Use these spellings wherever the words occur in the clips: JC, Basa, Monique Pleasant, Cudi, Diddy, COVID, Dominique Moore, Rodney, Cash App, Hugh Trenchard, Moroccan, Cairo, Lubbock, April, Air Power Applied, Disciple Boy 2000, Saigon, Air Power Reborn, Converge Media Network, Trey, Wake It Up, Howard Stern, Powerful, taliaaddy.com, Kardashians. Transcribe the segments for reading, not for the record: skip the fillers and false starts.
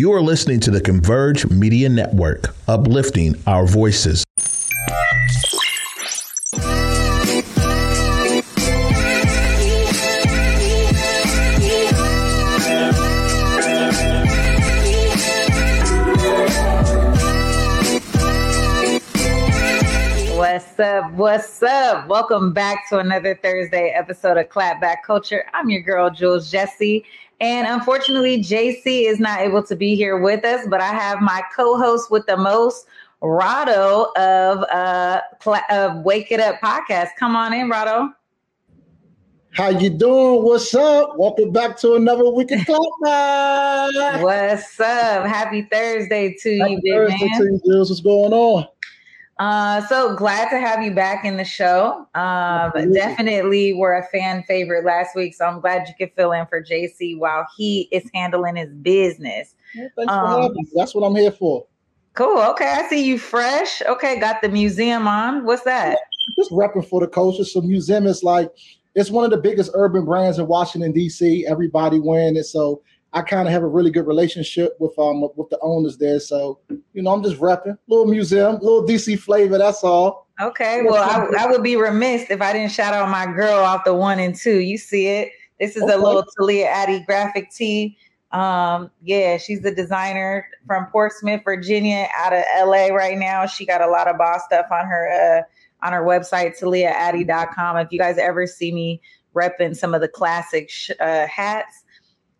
You are listening to the Converge Media Network, uplifting our voices. What's up? What's up? Welcome back to another Thursday episode of Clapback Culture. I'm your girl, Jules Jesse. And unfortunately, JC is not able to be here with us, but I have my co-host with the most, Rado of Wake It Up podcast. Come on in, Rado. How you doing? What's up? Welcome back to another week of Clapback. What's up? Happy Thursday to you, big man. Happy Thursday to you, Jules. What's going on? So glad to have you back in the show. Definitely were a fan favorite last week, so I'm glad you could fill in for JC while he is handling his business. Well, thanks for having me. That's what I'm here for. Cool. Okay. I see you fresh. Okay. Got the museum on. What's that? Just repping for the culture. So museum is like, it's one of the biggest urban brands in Washington, D.C. Everybody wearing it. So I kind of have a really good relationship with the owners there. So, you know, I'm just repping. Little museum, little DC flavor, that's all. Okay, well, I would be remiss if I didn't shout out my girl off the 1 and 2. You see it. This is a little Talia Addy graphic tee. Yeah, she's the designer from Portsmouth, Virginia, out of L.A. right now. She got a lot of boss stuff on her website, taliaaddy.com. If you guys ever see me repping some of the classic hats,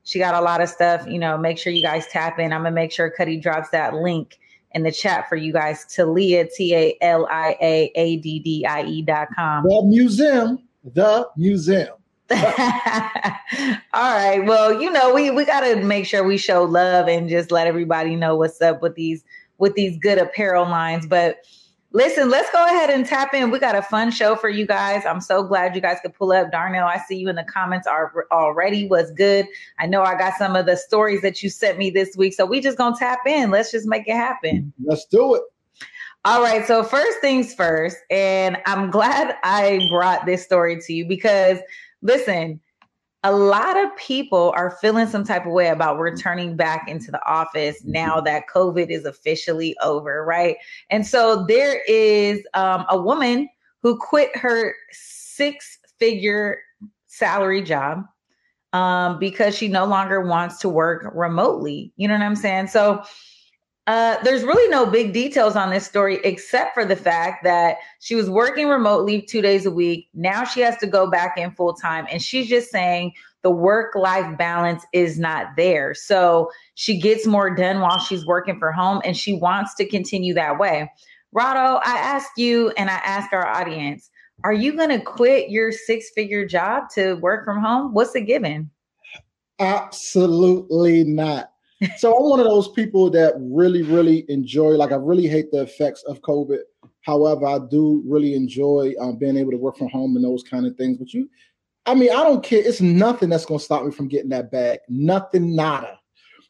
she got a lot of stuff, you know, make sure you guys tap in. I'm going to make sure Cudi drops that link in the chat for you guys. Talia, taliaaddi.com. The museum. All right. Well, you know, we got to make sure we show love and just let everybody know what's up with these good apparel lines. But listen, let's go ahead and tap in. We got a fun show for you guys. I'm so glad you guys could pull up. Darnell, I see you in the comments already. What's good? I know I got some of the stories that you sent me this week, so we just going to tap in. Let's just make it happen. Let's do it. All right, so first things first, and I'm glad I brought this story to you because, listen, a lot of people are feeling some type of way about returning back into the office now that COVID is officially over, right? And so there is a woman who quit her 6-figure salary job because she no longer wants to work remotely. You know what I'm saying? So there's really no big details on this story, except for the fact that she was working remotely 2 days a week. Now she has to go back in full time. And she's just saying the work-life balance is not there. So she gets more done while she's working from home and she wants to continue that way. Rado, I ask you and I ask our audience, are you going to quit your 6-figure job to work from home? What's the given? Absolutely not. So I'm one of those people that really, really enjoy, like I really hate the effects of COVID. However, I do really enjoy being able to work from home and those kind of things. But I don't care. It's nothing that's going to stop me from getting that bag. Nothing, nada.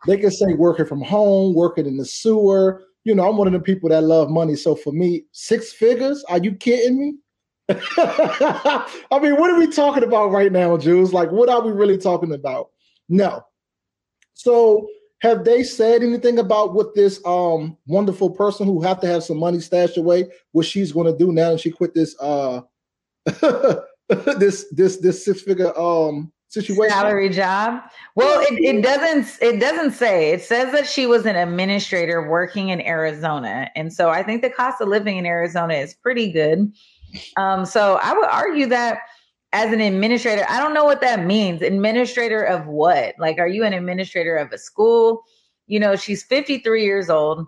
They can say working from home, working in the sewer. You know, I'm one of the people that love money. So for me, 6 figures? Are you kidding me? I mean, what are we talking about right now, Jules? Like, what are we really talking about? No. So have they said anything about what this wonderful person who have to have some money stashed away, what she's going to do now that she quit this this 6-figure situation? Salary job? Well, it doesn't say. It says that she was an administrator working in Arizona. And so I think the cost of living in Arizona is pretty good. So I would argue that as an administrator, I don't know what that means. Administrator of what? Like, are you an administrator of a school? You know, she's 53 years old.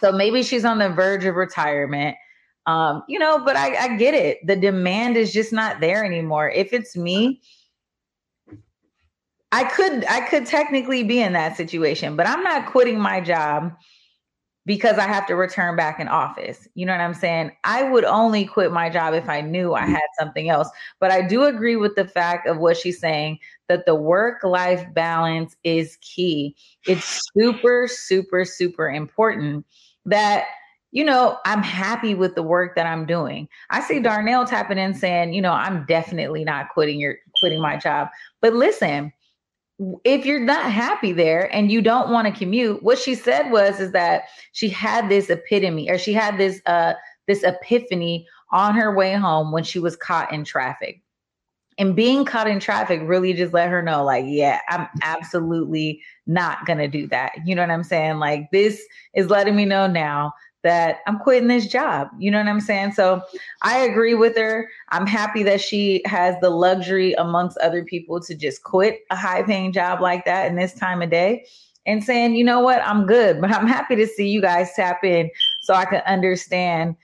So maybe she's on the verge of retirement. You know, but I get it. The demand is just not there anymore. If it's me, I could technically be in that situation, but I'm not quitting my job because I have to return back in office. You know what I'm saying? I would only quit my job if I knew I had something else. But I do agree with the fact of what she's saying, that the work-life balance is key. It's super, super, super important that, you know, I'm happy with the work that I'm doing. I see Darnell tapping in saying, you know, I'm definitely not quitting my job. But listen, if you're not happy there and you don't want to commute, what she said was, is that she had this epitome, or she had this, this epiphany on her way home when she was caught in traffic. And being caught in traffic really just let her know, like, yeah, I'm absolutely not going to do that. You know what I'm saying? Like, this is letting me know now that I'm quitting this job. You know what I'm saying? So I agree with her. I'm happy that she has the luxury amongst other people to just quit a high paying job like that in this time of day and saying, you know what, I'm good, but I'm happy to see you guys tap in so I can understand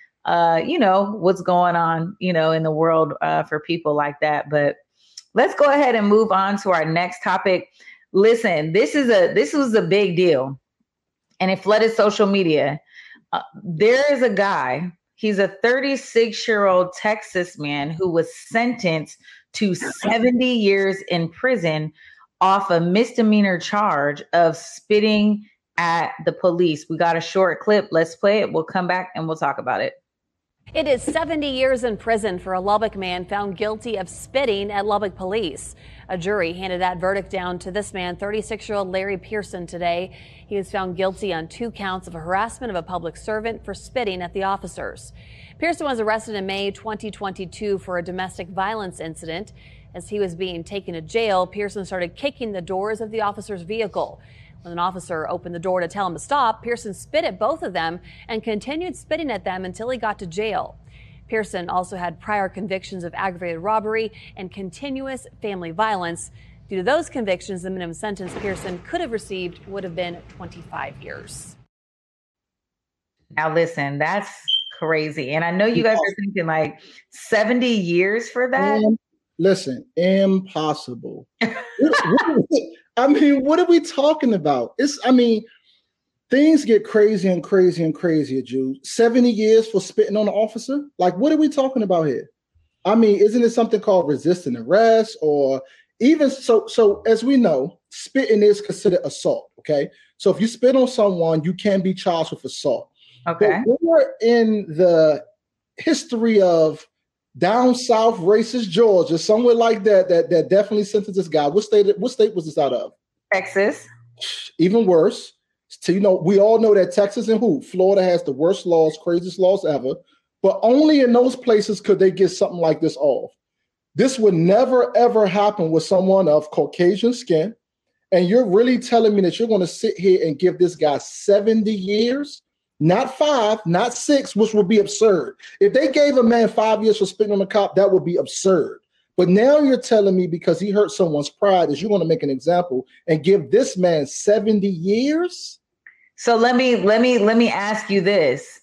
you know, what's going on, you know, in the world for people like that. But let's go ahead and move on to our next topic. Listen, this was a big deal, and it flooded social media. There is a guy, he's a 36-year-old Texas man who was sentenced to 70 years in prison off a misdemeanor charge of spitting at the police. We got a short clip. Let's play it. We'll come back and we'll talk about it. It is 70 years in prison for a Lubbock man found guilty of spitting at Lubbock police. A jury handed that verdict down to this man, 36-year-old Larry Pearson, today. He was found guilty on 2 counts of harassment of a public servant for spitting at the officers. Pearson was arrested in May 2022 for a domestic violence incident. As he was being taken to jail, Pearson started kicking the doors of the officer's vehicle. When an officer opened the door to tell him to stop, Pearson spit at both of them and continued spitting at them until he got to jail. Pearson also had prior convictions of aggravated robbery and continuous family violence. Due to those convictions, the minimum sentence Pearson could have received would have been 25 years. Now, listen, that's crazy. And I know you guys are thinking like 70 years for that. Listen, impossible. I mean, what are we talking about? Things get crazy and crazy and crazier, Jude. 70 years for spitting on an officer? Like, what are we talking about here? I mean, isn't it something called resisting arrest? Or even so as we know, spitting is considered assault, okay? So if you spit on someone, you can be charged with assault. Okay. But we're in the history of down south, racist Georgia, somewhere like that definitely sentenced this guy. What state was this out of? Texas. Even worse. So, you know, we all know that Texas and Florida has the worst laws, craziest laws ever. But only in those places could they get something like this off. This would never, ever happen with someone of Caucasian skin. And you're really telling me that you're going to sit here and give this guy 70 years? Not 5, not 6, which would be absurd. If they gave a man 5 years for spitting on a cop, that would be absurd. But now you're telling me because he hurt someone's pride is you're going to make an example and give this man 70 years? So let me ask you this,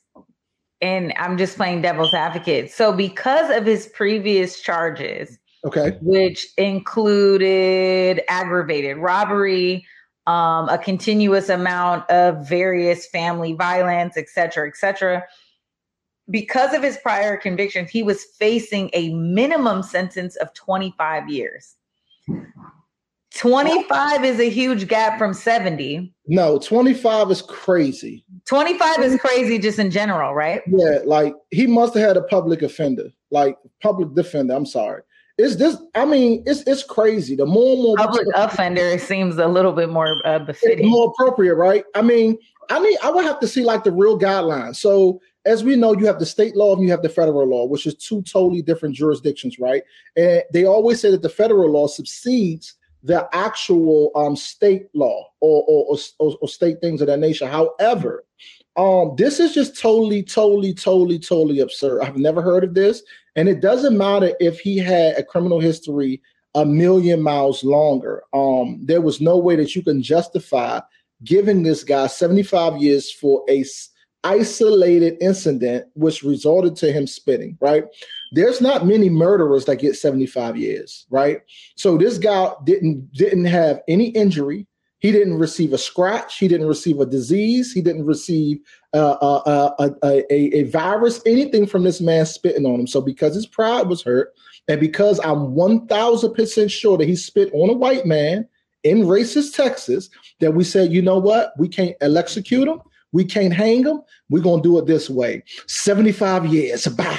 and I'm just playing devil's advocate. So because of his previous charges, okay, which included aggravated robbery, a continuous amount of various family violence, et cetera, because of his prior convictions, he was facing a minimum sentence of 25 years. 25 is a huge gap from 70. No, 25 is crazy. 25 is crazy just in general, right? Yeah, like he must have had a public defender, I'm sorry. It's crazy. The more and more public offender, it seems a little bit more befitting, more appropriate, right? I would have to see like the real guidelines. So as we know, you have the state law and you have the federal law, which is 2 totally different jurisdictions, right? And they always say that the federal law supersedes the actual state law or state things of that nature. However, this is just totally absurd. I've never heard of this. And it doesn't matter if he had a criminal history 1,000,000 miles longer. There was no way that you can justify giving this guy 75 years for a isolated incident, which resulted to him spitting, right? There's not many murderers that get 75 years, right? So this guy didn't have any injury. He didn't receive a scratch. He didn't receive a disease. He didn't receive a virus, anything from this man spitting on him. So because his pride was hurt, and because I'm 1,000% sure that he spit on a white man in racist Texas, that we said, you know what? We can't execute him. We can't hang him. We're going to do it this way. 75 years. Bow.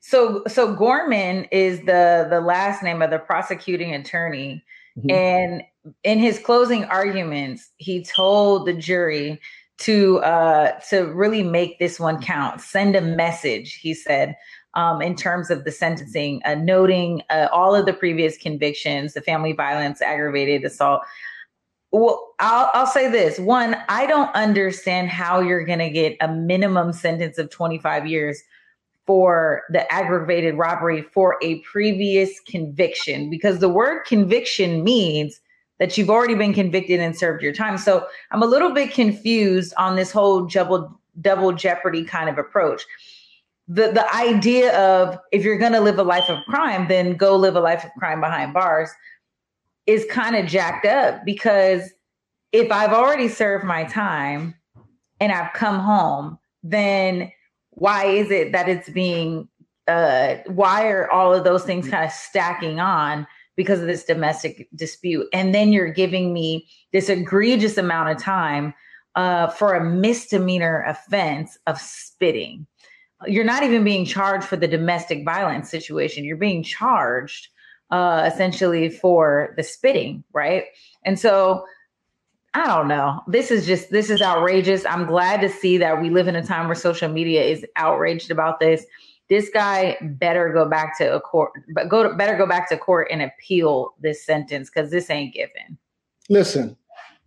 So Gorman is the last name of the prosecuting attorney. Mm-hmm. And in his closing arguments, he told the jury to really make this one count, send a message, he said, in terms of the sentencing, noting all of the previous convictions, the family violence, aggravated assault. Well, I'll say this. One, I don't understand how you're going to get a minimum sentence of 25 years for the aggravated robbery for a previous conviction, because the word conviction means that you've already been convicted and served your time. So I'm a little bit confused on this whole double jeopardy kind of approach. The idea of, if you're going to live a life of crime, then go live a life of crime behind bars is kind of jacked up, because if I've already served my time and I've come home, then why is it that it's being, why are all of those things kind of stacking on because of this domestic dispute? And then you're giving me this egregious amount of time for a misdemeanor offense of spitting. You're not even being charged for the domestic violence situation. You're being charged essentially for the spitting, right? And so I don't know. This is outrageous. I'm glad to see that we live in a time where social media is outraged about this. This guy better go back to court and appeal this sentence, because this ain't given. Listen,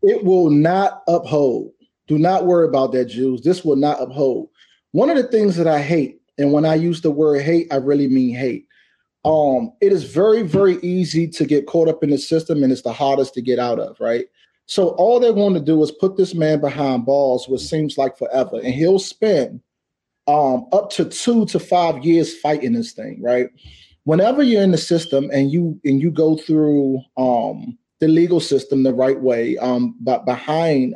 it will not uphold. Do not worry about that, Jules. This will not uphold. One of the things that I hate, and when I use the word hate, I really mean hate. It is very, very easy to get caught up in the system, and it's the hardest to get out of, right? So all they want to do is put this man behind bars, which seems like forever, and he'll spend up to 2 to 5 years fighting this thing, right? Whenever you're in the system and you go through the legal system the right way, but behind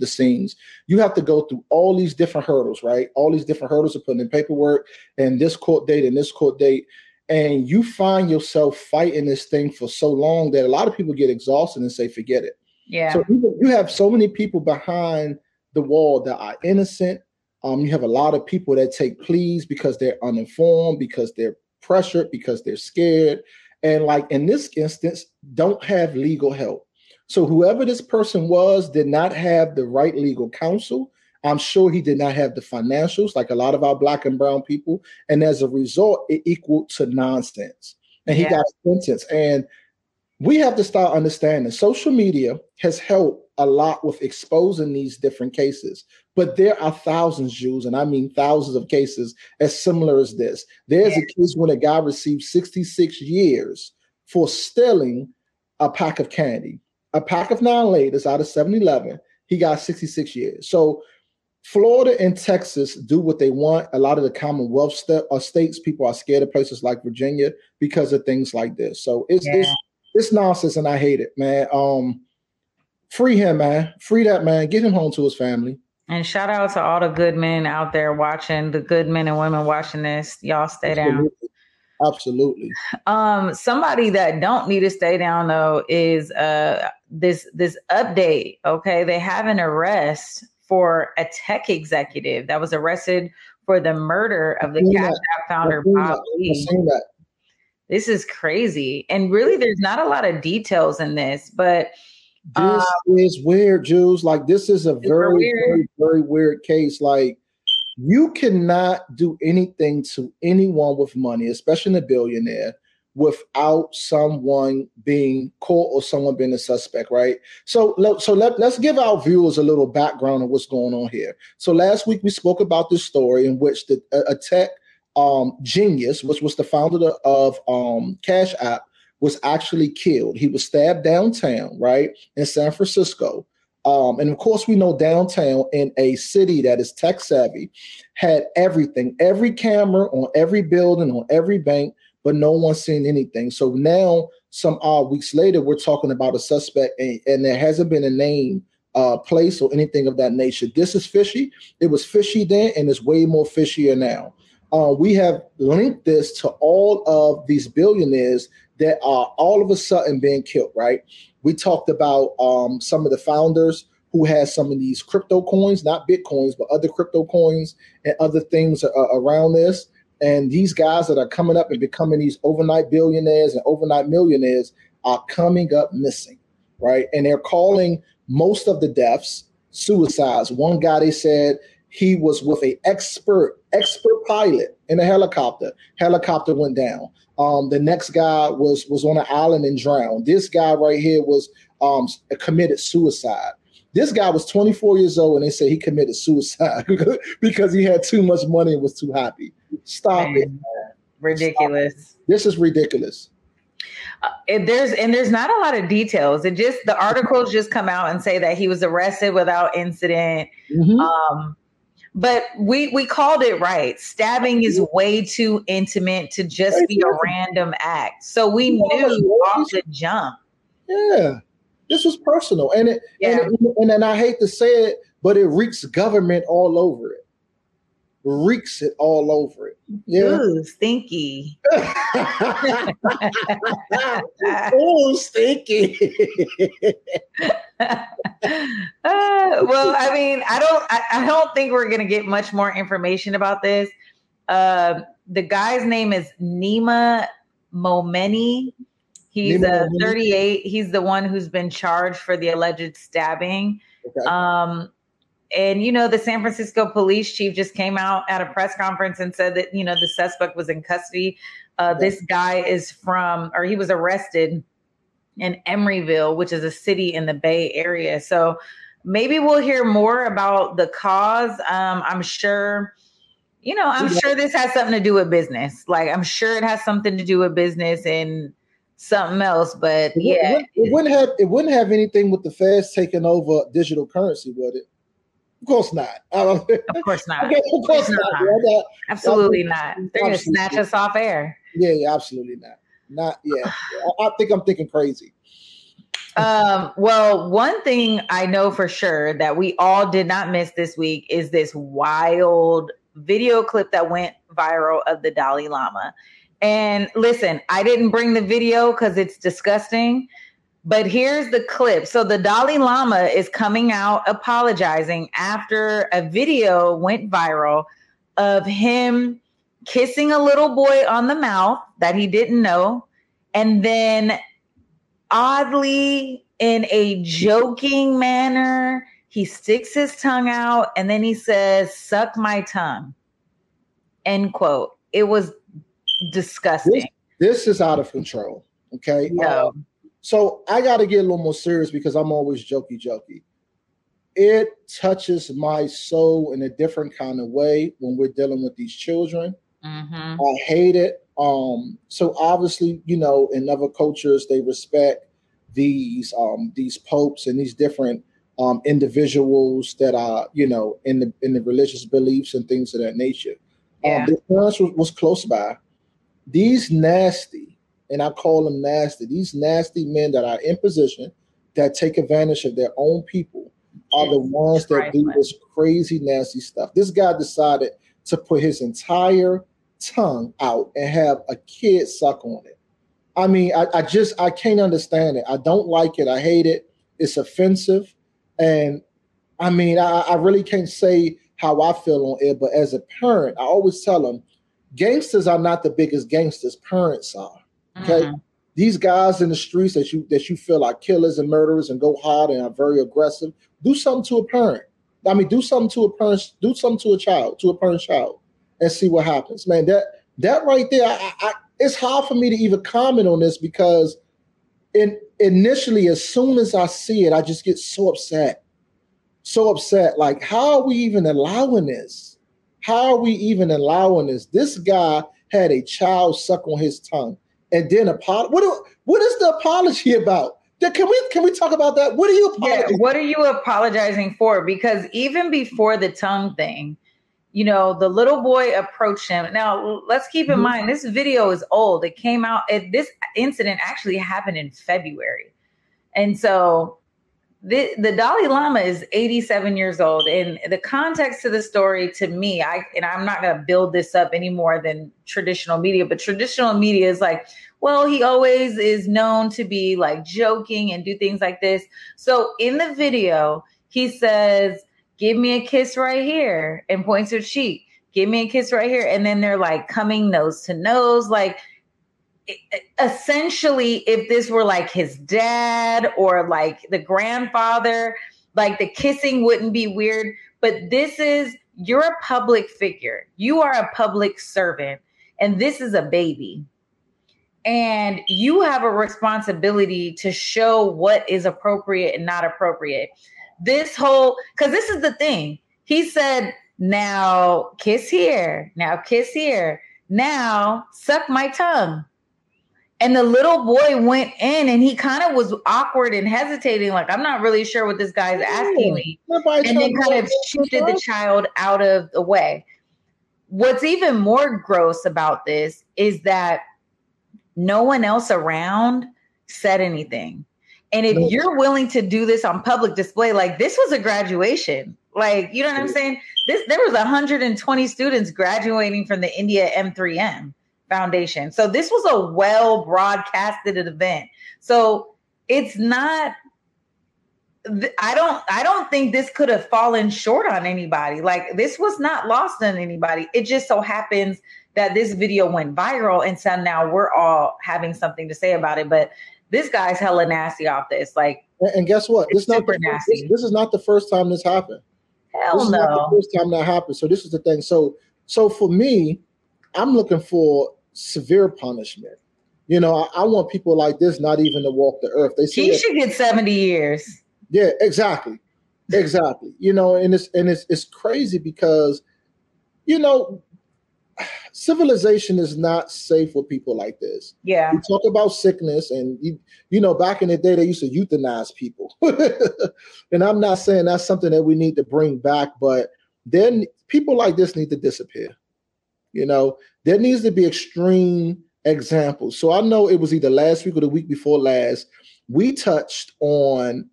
the scenes, you have to go through all these different hurdles, right? All these different hurdles of putting in paperwork and this court date and this court date. And you find yourself fighting this thing for so long that a lot of people get exhausted and say, forget it. Yeah. So you have so many people behind the wall that are innocent. You have a lot of people that take pleas because they're uninformed, because they're pressured, because they're scared. And like in this instance, don't have legal help. So whoever this person was did not have the right legal counsel. I'm sure he did not have the financials, like a lot of our Black and brown people. And as a result, it equaled to nonsense. And he got sentenced. And we have to start understanding social media has helped a lot with exposing these different cases. But there are thousands, Jews, and I mean thousands of cases as similar as this. There's a case when a guy received 66 years for stealing a pack of candy, a pack of 9 laters out of 7-Eleven. He got 66 years. So Florida and Texas do what they want. A lot of the Commonwealth states, people are scared of places like Virginia because of things like this. So it's nonsense, and I hate it, man. Free him, man. Free that man. Get him home to his family. And shout out to all the good men out there watching, the good men and women watching this. Y'all stay down. Absolutely. Somebody that don't need to stay down though is this update. Okay, they have an arrest for a tech executive that was arrested for the murder of the Cash App founder, Bob Lee. This is crazy. And really, there's not a lot of details in this, but this is weird, Jules. Like, this is a very, very, very weird case. Like, you cannot do anything to anyone with money, especially a billionaire, without someone being caught or someone being a suspect, right? So let's give our viewers a little background of what's going on here. So last week we spoke about this story in which a tech genius, which was the founder of Cash App, was actually killed. He was stabbed downtown, right, in San Francisco. And of course, we know downtown in a city that is tech savvy had everything, every camera on every building, on every bank, but no one's seen anything. So now, some odd weeks later, we're talking about a suspect, and there hasn't been a name, place, or anything of that nature. This is fishy. It was fishy then, and it's way more fishier now. We have linked this to all of these billionaires that are all of a sudden being killed, right? We talked about some of the founders who had some of these crypto coins, not Bitcoins, but other crypto coins and other things around this. And these guys that are coming up and becoming these overnight billionaires and overnight millionaires are coming up missing, right? And they're calling most of the deaths suicides. One guy, they said he was with an expert pilot in a helicopter. Helicopter went down. The next guy was on an island and drowned. This guy right here was committed suicide. This guy was 24 years old, and they said he committed suicide because he had too much money and was too happy. Stop it. Ridiculous. Stop it. This is ridiculous. There's not a lot of details. It just, the articles just come out and say that he was arrested without incident. Mm-hmm. But we called it right. Stabbing is way too intimate to just be a random act. So we knew off the jump. Yeah. This was personal. And I hate to say it, but it reeks government all over it. Reeks it all over it. Yeah. Ooh, stinky. Ooh, stinky. Well, I mean, I don't think we're gonna get much more information about this. The guy's name is Nima Momeni. He's 38. He's the one who's been charged for the alleged stabbing. Okay. And, you know, the San Francisco police chief just came out at a press conference and said that, you know, the suspect was in custody. This guy is he was arrested in Emeryville, which is a city in the Bay Area. So maybe we'll hear more about the cause. I'm sure this has something to do with business. Like, I'm sure it has something to do with business and something else, but yeah. It wouldn't have anything with the Feds taking over digital currency, would it? Of course not. Of course not. Absolutely not. They're going to snatch us off air. Yeah, absolutely not. I think I'm thinking crazy. Well, one thing I know for sure that we all did not miss this week is this wild video clip that went viral of the Dalai Lama. And listen, I didn't bring the video because it's disgusting. But here's the clip. So the Dalai Lama is coming out apologizing after a video went viral of him kissing a little boy on the mouth that he didn't know. And then oddly, in a joking manner, he sticks his tongue out and then he says, "Suck my tongue," end quote. It was disgusting. This is out of control. Okay. No. So I got to get a little more serious because I'm always jokey. It touches my soul in a different kind of way when we're dealing with these children. Mm-hmm. I hate it. So obviously, you know, in other cultures, they respect these popes and these different individuals that are, you know, in the religious beliefs and things of that nature. Yeah. Their parents was close by. These nasty. And I call them nasty. These nasty men that are in position that take advantage of their own people are the ones that do this crazy, nasty stuff. This guy decided to put his entire tongue out and have a kid suck on it. I mean, I can't understand it. I don't like it. I hate it. It's offensive. And I mean, I really can't say how I feel on it. But as a parent, I always tell them, gangsters are not the biggest gangsters. Parents are. Okay, mm-hmm. These guys in the streets that you feel are killers and murderers and go hard and are very aggressive. Do something to a parent. I mean, do something to a parent. Do something to a child, to a parent's child, and see what happens. Man, that right there, it's hard for me to even comment on this because, initially, as soon as I see it, I just get so upset. Like, how are we even allowing this? This guy had a child suck on his tongue. And then what is the apology about? Can we talk about that? What are you apologizing? Yeah, what are you apologizing for? Because even before the tongue thing, you know, the little boy approached him. Now, let's keep in mind, this video is old. It came out. This incident actually happened in February. And so the Dalai Lama is 87 years old. And the context to the story, to me, I'm not going to build this up any more than traditional media, but traditional media is like, well, he always is known to be like joking and do things like this. So in the video, he says, "Give me a kiss right here," and points her cheek. "Give me a kiss right here." And then they're like coming nose to nose, like essentially, if this were like his dad or like the grandfather, like the kissing wouldn't be weird. But this is, you're a public figure. You are a public servant. And this is a baby. And you have a responsibility to show what is appropriate and not appropriate. This whole, because this is the thing. He said, now kiss here. Now kiss here. Now suck my tongue. And the little boy went in and he kind of was awkward and hesitating. Like, I'm not really sure what this guy's asking me. And then kind of shifted the child out of the way. What's even more gross about this is that no one else around said anything. And if you're willing to do this on public display, like this was a graduation, like, you know what I'm saying? There was 120 students graduating from the India M3M Foundation. So this was a well broadcasted event. So it's not, I don't think this could have fallen short on anybody. Like this was not lost on anybody. It just so happens that this video went viral. And so now we're all having something to say about it, but this guy's hella nasty off this. Like, and guess what? This is not super nasty. This is not the first time this happened. Hell no. This is not the first time that happened. So this is the thing. So for me, I'm looking for severe punishment. You know, I want people like this not even to walk the earth. They see he should get 70 years. Yeah, exactly. Exactly. You know, and it's crazy because, you know, civilization is not safe with people like this. Yeah. You talk about sickness and, you know, back in the day, they used to euthanize people. And I'm not saying that's something that we need to bring back, but then people like this need to disappear. You know, there needs to be extreme examples. So I know it was either last week or the week before last, we touched on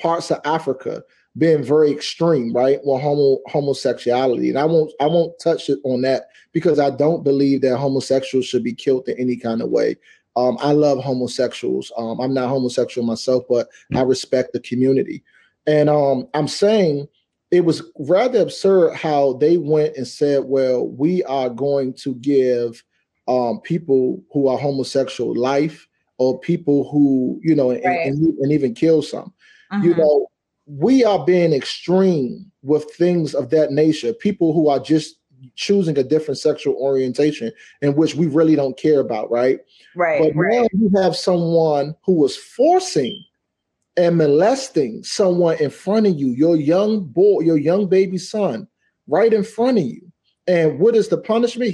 parts of Africa being very extreme, right? Well, homosexuality. And I won't touch it on that because I don't believe that homosexuals should be killed in any kind of way. I love homosexuals. I'm not homosexual myself, but I respect the community. And I'm saying it was rather absurd how they went and said, well, we are going to give people who are homosexual life or people who, you know, right. and even kill some. Uh-huh. You know, we are being extreme with things of that nature, people who are just choosing a different sexual orientation in which we really don't care about, right? Right. But right. Now you have someone who was forcing and molesting someone in front of you, your young boy, your young baby son, right in front of you. And what is the punishment?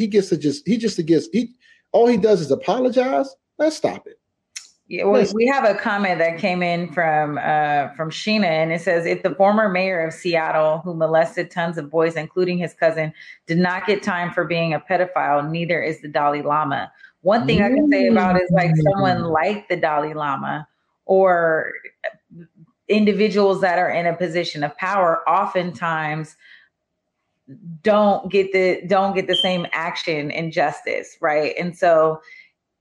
All he does is apologize. Let's stop it. Yeah, well, we have a comment that came in from Sheena, and it says, if the former mayor of Seattle, who molested tons of boys, including his cousin, did not get time for being a pedophile, neither is the Dalai Lama. One thing I can say about it is like someone like the Dalai Lama or individuals that are in a position of power oftentimes don't get the same action and justice, right? And so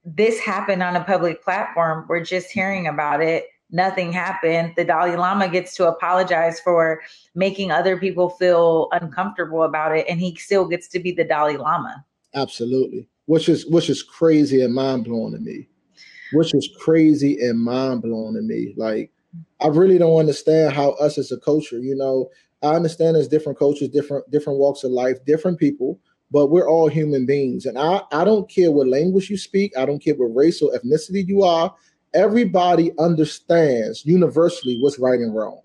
this happened on a public platform. We're just hearing about it. Nothing happened. The Dalai Lama gets to apologize for making other people feel uncomfortable about it, and he still gets to be the Dalai Lama. Absolutely. Which is crazy and mind-blowing to me. Like, I really don't understand how us as a culture, you know, I understand there's different cultures, different walks of life, different people, but we're all human beings. And I don't care what language you speak. I don't care what race or ethnicity you are. Everybody understands universally what's right and wrong.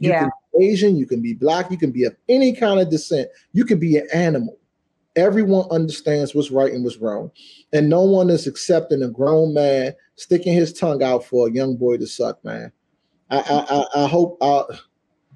You can be Asian, you can be black, you can be of any kind of descent. You can be an animal. Everyone understands what's right and what's wrong. And no one is accepting a grown man sticking his tongue out for a young boy to suck, man. I hope...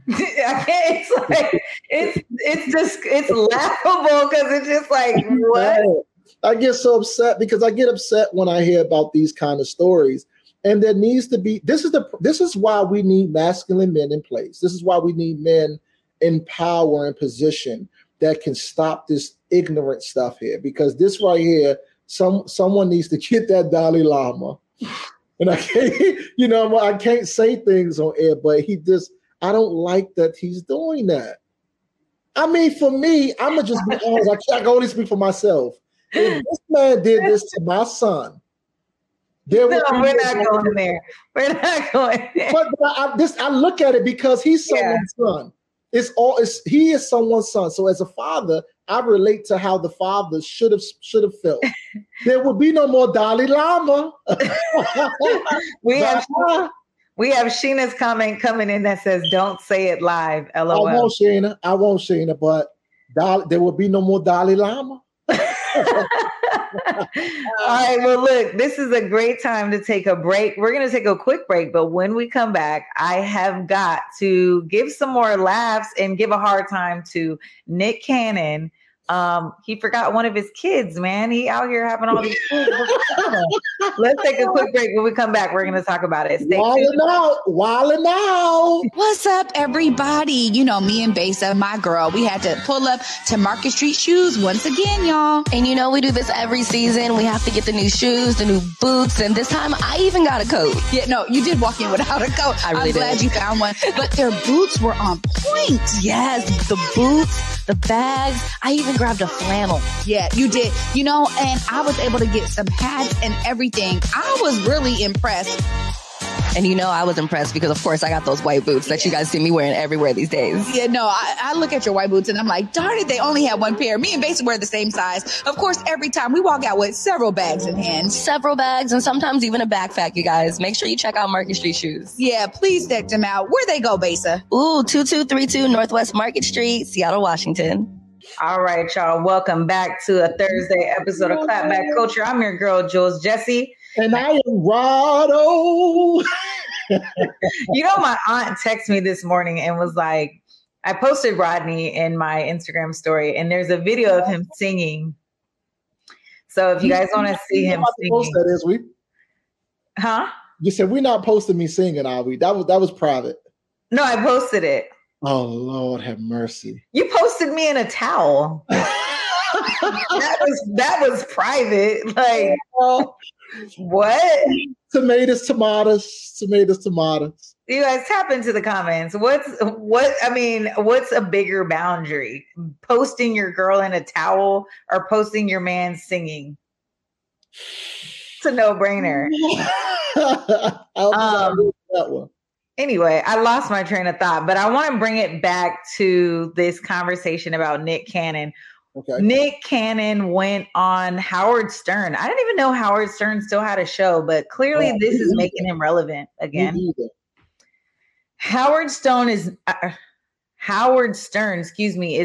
It's like it's just it's laughable because it's just like what? I get so upset because I get upset when I hear about these kind of stories, and there needs to be this is why we need masculine men in place. This is why we need men in power and position that can stop this ignorant stuff here. Because this right here, someone needs to get that Dalai Lama, and I can't, you know, I can't say things on air, but he just. I don't like that he's doing that. I mean, for me, I'm going to just be honest. I can only speak for myself. If this man did this to my son, No, we're not going there. We're not going there. But I look at it because he's someone's son. He is someone's son. So as a father, I relate to how the father should have felt. There will be no more Dalai Lama. We have Sheena's comment coming in that says, "Don't say it live." LOL. I won't, Sheena. But there will be no more Dalai Lama. All right. Well, look, this is a great time to take a break. We're going to take a quick break, but when we come back, I have got to give some more laughs and give a hard time to Nick Cannon. He forgot one of his kids, man. He out here having all these kids. Let's take a quick break. When we come back, we're going to talk about it. Wildin' out. What's up, everybody? You know, me and Basa, my girl, we had to pull up to Market Street Shoes once again, y'all. And you know, we do this every season. We have to get the new shoes, the new boots. And this time I even got a coat. Yeah, no, you did walk in without a coat. I'm glad you found one. But their boots were on point. Yes, the boots, the bags. I even grabbed a flannel. Yeah, you did. You know, and I was able to get some hats and everything. I was really impressed. And you know, I was impressed because, of course, I got those white boots that you guys see me wearing everywhere these days. Yeah, no, I look at your white boots and I'm like, darn it, they only had one pair. Me and Basa wear the same size. Of course, every time we walk out with several bags in hand. Several bags and sometimes even a backpack, you guys. Make sure you check out Market Street Shoes. Yeah, please check them out. Where they go, Basa? Ooh, 2232 Northwest Market Street, Seattle, Washington. All right, y'all. Welcome back to a Thursday episode of Clapback Culture. I'm your girl, Jules Jesse. And I am Rado. You know, my aunt texted me this morning and was like, I posted Rodney in my Instagram story, and there's a video of him singing. So if you guys want to see him singing. That is, we? Huh? You said we're not posting me singing, are we? That was private. No, I posted it. Oh, Lord have mercy. You posted me in a towel. that was private. Like, what? Tomatoes. You guys, tap into the comments. What's a bigger boundary? Posting your girl in a towel or posting your man singing? It's a no-brainer. That one. Anyway, I lost my train of thought, but I want to bring it back to this conversation about Nick Cannon. Okay. Nick Cannon went on Howard Stern. I didn't even know Howard Stern still had a show, but clearly this is making him relevant again. Howard Stern is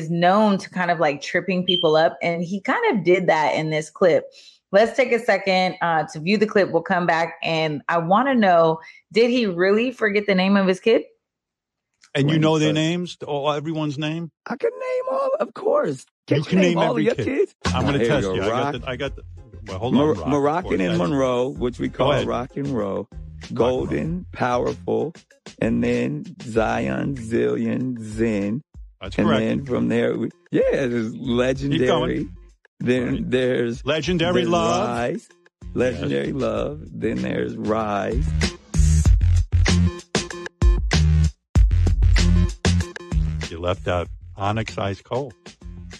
known to kind of like tripping people up, and he kind of did that in this clip. Let's take a second to view the clip. We'll come back. And I want to know, did he really forget the name of his kid? And you know their names? Everyone's name? I can name all, of course. Can you name all of your kids? I'm going to test you. Hold on. Moroccan and Monroe, which we call Rock and Roll. Golden, Powerful, and then Zion, Zillion, Zen. That's correct. And then from there, it is legendary. Keep going. Then there's Legendary Love. Rise. Legendary Love. Then there's Rise. You left out Onyx Ice Cold.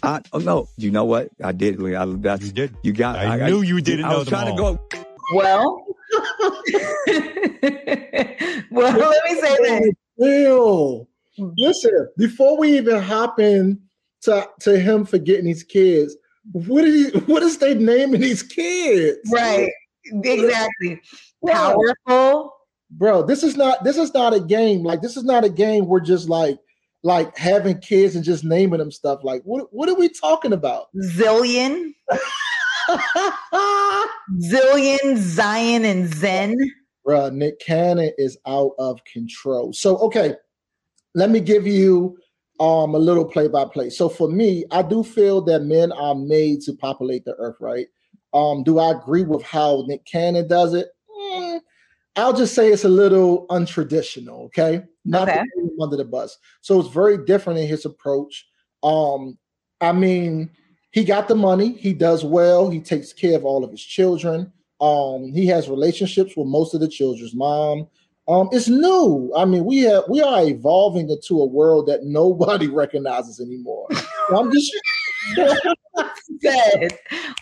Oh no. You know what? I did. You did. You got I knew you didn't know them all. I was trying to go. Well, let me say this. Listen, before we even hop in to him forgetting his kids, What is they naming these kids? Right. Exactly. Powerful. Bro, this is not a game. Like, this is not a game. We're just like having kids and just naming them stuff. Like, what are we talking about? Zillion. Zillion, Zion, and Zen. Bro, Nick Cannon is out of control. So, okay, let me give you a little play-by-play. So for me, I do feel that men are made to populate the earth, right? Do I agree with how Nick Cannon does it? I'll just say it's a little untraditional, okay? Not under the bus. So it's very different in his approach. I mean, he got the money. He does well. He takes care of all of his children. He has relationships with most of the children's mom. It's new. I mean, we are evolving into a world that nobody recognizes anymore. I'm just said.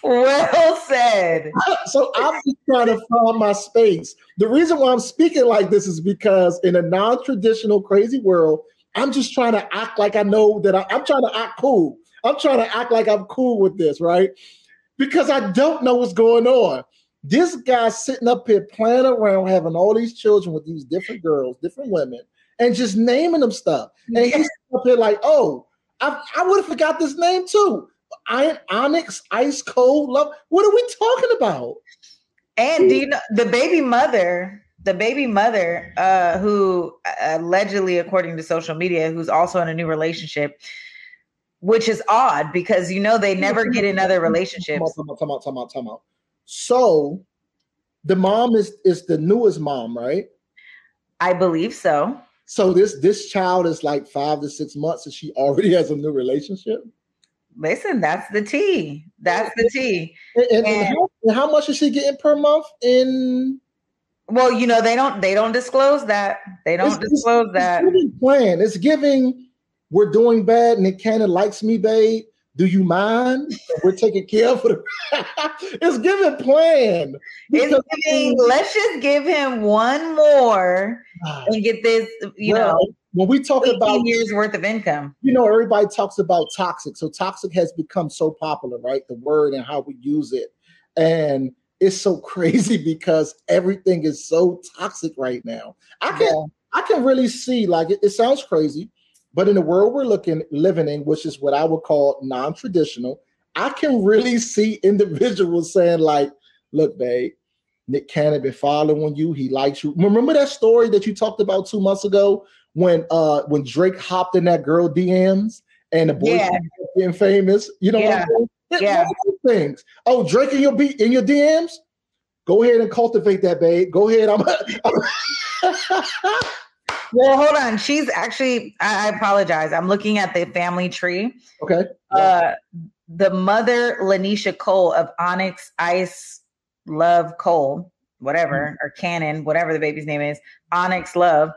Well said. So I'm just trying to find my space. The reason why I'm speaking like this is because in a non-traditional crazy world, I'm just trying to act like I know that I'm trying to act cool. I'm trying to act like I'm cool with this, right? Because I don't know what's going on. This guy sitting up here playing around, having all these children with these different girls, different women, and just naming them stuff. And he's up here like, oh, I would have forgot this name too. Onyx, Ice Cold, Love. What are we talking about? And do you know the baby mother who allegedly, according to social media, who's also in a new relationship, which is odd because, you know, they never get in other relationships. Time out. So the mom is the newest mom, right? I believe so. So this child is like 5 to 6 months and she already has a new relationship? Listen, that's the tea. That's the tea. And how much is she getting per month in? Well, you know, they don't disclose that. They don't disclose that. It's giving plan. It's giving, we're doing bad. Nick Cannon likes me, babe. Do you mind? We're taking care of it. It's giving plan. It's giving, let's just give him one more and get this, you know. When we talk about years worth of income, you know, everybody talks about toxic. So toxic has become so popular, right? The word and how we use it. And it's so crazy because everything is so toxic right now. I can really see, like, it sounds crazy. But in the world we're living in, which is what I would call non-traditional, I can really see individuals saying, like, look, babe, Nick Cannon been following you. He likes you. Remember that story that you talked about 2 months ago when Drake hopped in that girl DMs and the boys getting famous? You know what I'm saying? Yeah. Things. Oh, Drake in your DMs? Go ahead and cultivate that, babe. Go ahead. I'm Well, hold on. She's actually, I apologize. I'm looking at the family tree. Okay. The mother, Lanisha Cole of Onyx, Ice, Love, Cole, whatever, or Cannon, whatever the baby's name is, Onyx, Love.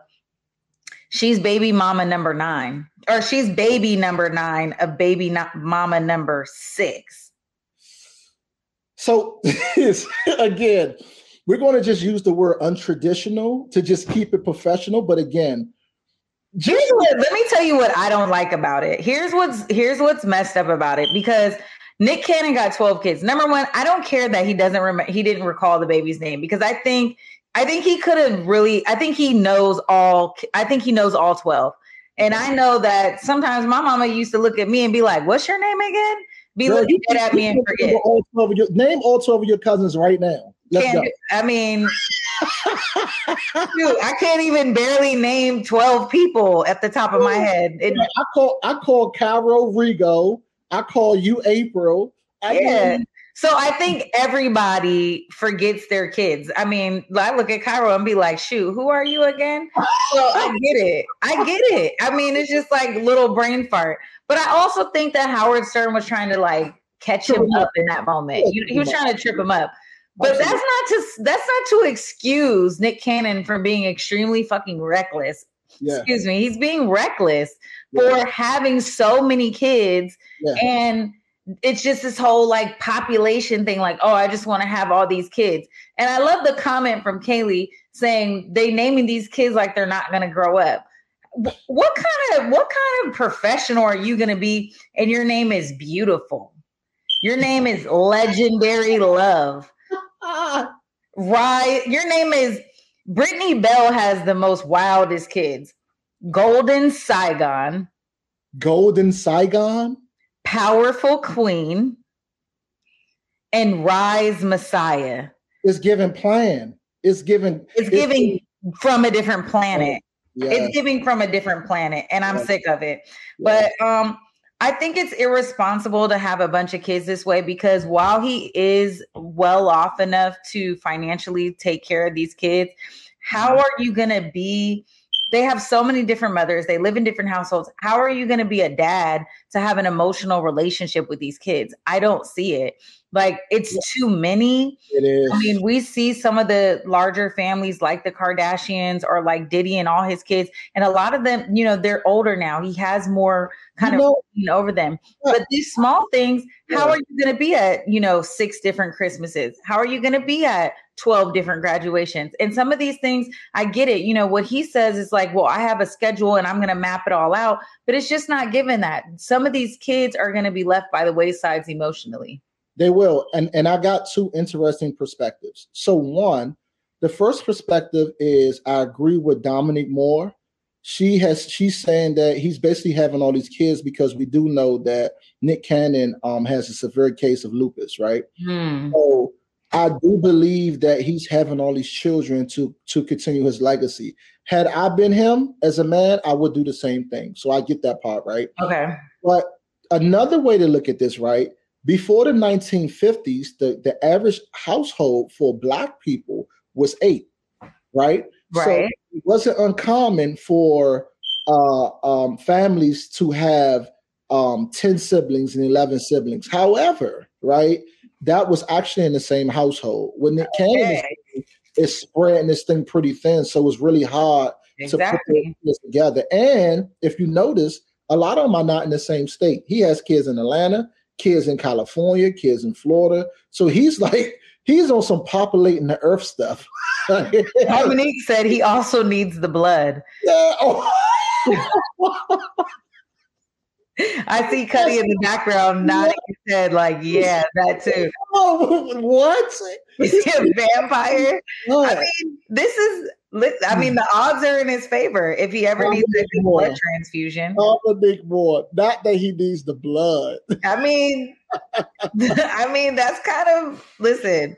She's baby mama number 9, or she's baby number 9 of baby mama number 6. So, again, we're going to just use the word untraditional to just keep it professional. But again, let me tell you what I don't like about it. Here's what's messed up about it, because Nick Cannon got 12 kids. Number one, I don't care that he doesn't remember. He didn't recall the baby's name, because I think he could have really. I think he knows all 12. And I know that sometimes my mama used to look at me and be like, "What's your name again?" Looking dead at me and forget. Name all 12 of your cousins right now. Dude, I can't even barely name 12 people at the top of my head. I call Cairo Rigo. I call you April. So I think everybody forgets their kids. I mean, I look at Cairo and be like, shoot, who are you again? So I get it. I mean, it's just like little brain fart. But I also think that Howard Stern was trying to like catch him up in that moment. He was trying to trip him up. But that's not to excuse Nick Cannon from being extremely fucking reckless. Yeah. Excuse me. He's being reckless for having so many kids. Yeah. And it's just this whole like population thing. Like, oh, I just want to have all these kids. And I love the comment from Kaylee saying they naming these kids like they're not going to grow up. What kind of professional are you going to be? And your name is beautiful. Your name is Legendary Love. Right. Your name is Brittany Bell has the most wildest kids. Golden Saigon, Powerful Queen, and Rise Messiah. It's giving from a different planet. Yes. It's giving from a different planet, and I'm sick of it. Yes. But I think it's irresponsible to have a bunch of kids this way, because while he is well off enough to financially take care of these kids, how are you going to be? They have so many different mothers. They live in different households. How are you going to be a dad to have an emotional relationship with these kids? I don't see it. Like, it's too many. It is. I mean, we see some of the larger families like the Kardashians or like Diddy and all his kids. And a lot of them, you know, they're older now. He has more kind of over them. Yeah. But these small things, how are you going to be at, you know, 6 different Christmases? How are you going to be at 12 different graduations? And some of these things, I get it. You know, what he says is like, well, I have a schedule and I'm going to map it all out. But it's just not given that. Some of these kids are going to be left by the waysides emotionally. They will. And I got 2 interesting perspectives. So one, the first perspective is I agree with Dominique Moore. She's saying that he's basically having all these kids because we do know that Nick Cannon has a severe case of lupus, right? Mm. So I do believe that he's having all these children to continue his legacy. Had I been him as a man, I would do the same thing. So I get that part, right? Okay. But another way to look at this, right? Before the 1950s, the average household for Black people was 8, right? Right. So it wasn't uncommon for families to have 10 siblings and 11 siblings. However, right, that was actually in the same household. When Nick Cannon is spreading this thing pretty thin, so it's really hard to put this together. And if you notice, a lot of them are not in the same state. He has kids in Atlanta, kids in California, kids in Florida. So he's like, he's on some populating the earth stuff. Dominique said he also needs the blood. Yeah. Oh. I see Cudi in the background nodding his head like, yeah, that too. Oh, what? Is he a vampire? What? I mean, the odds are in his favor if he ever needs a blood transfusion. Dominique Moore, not that he needs the blood. I mean, that's kind of, listen,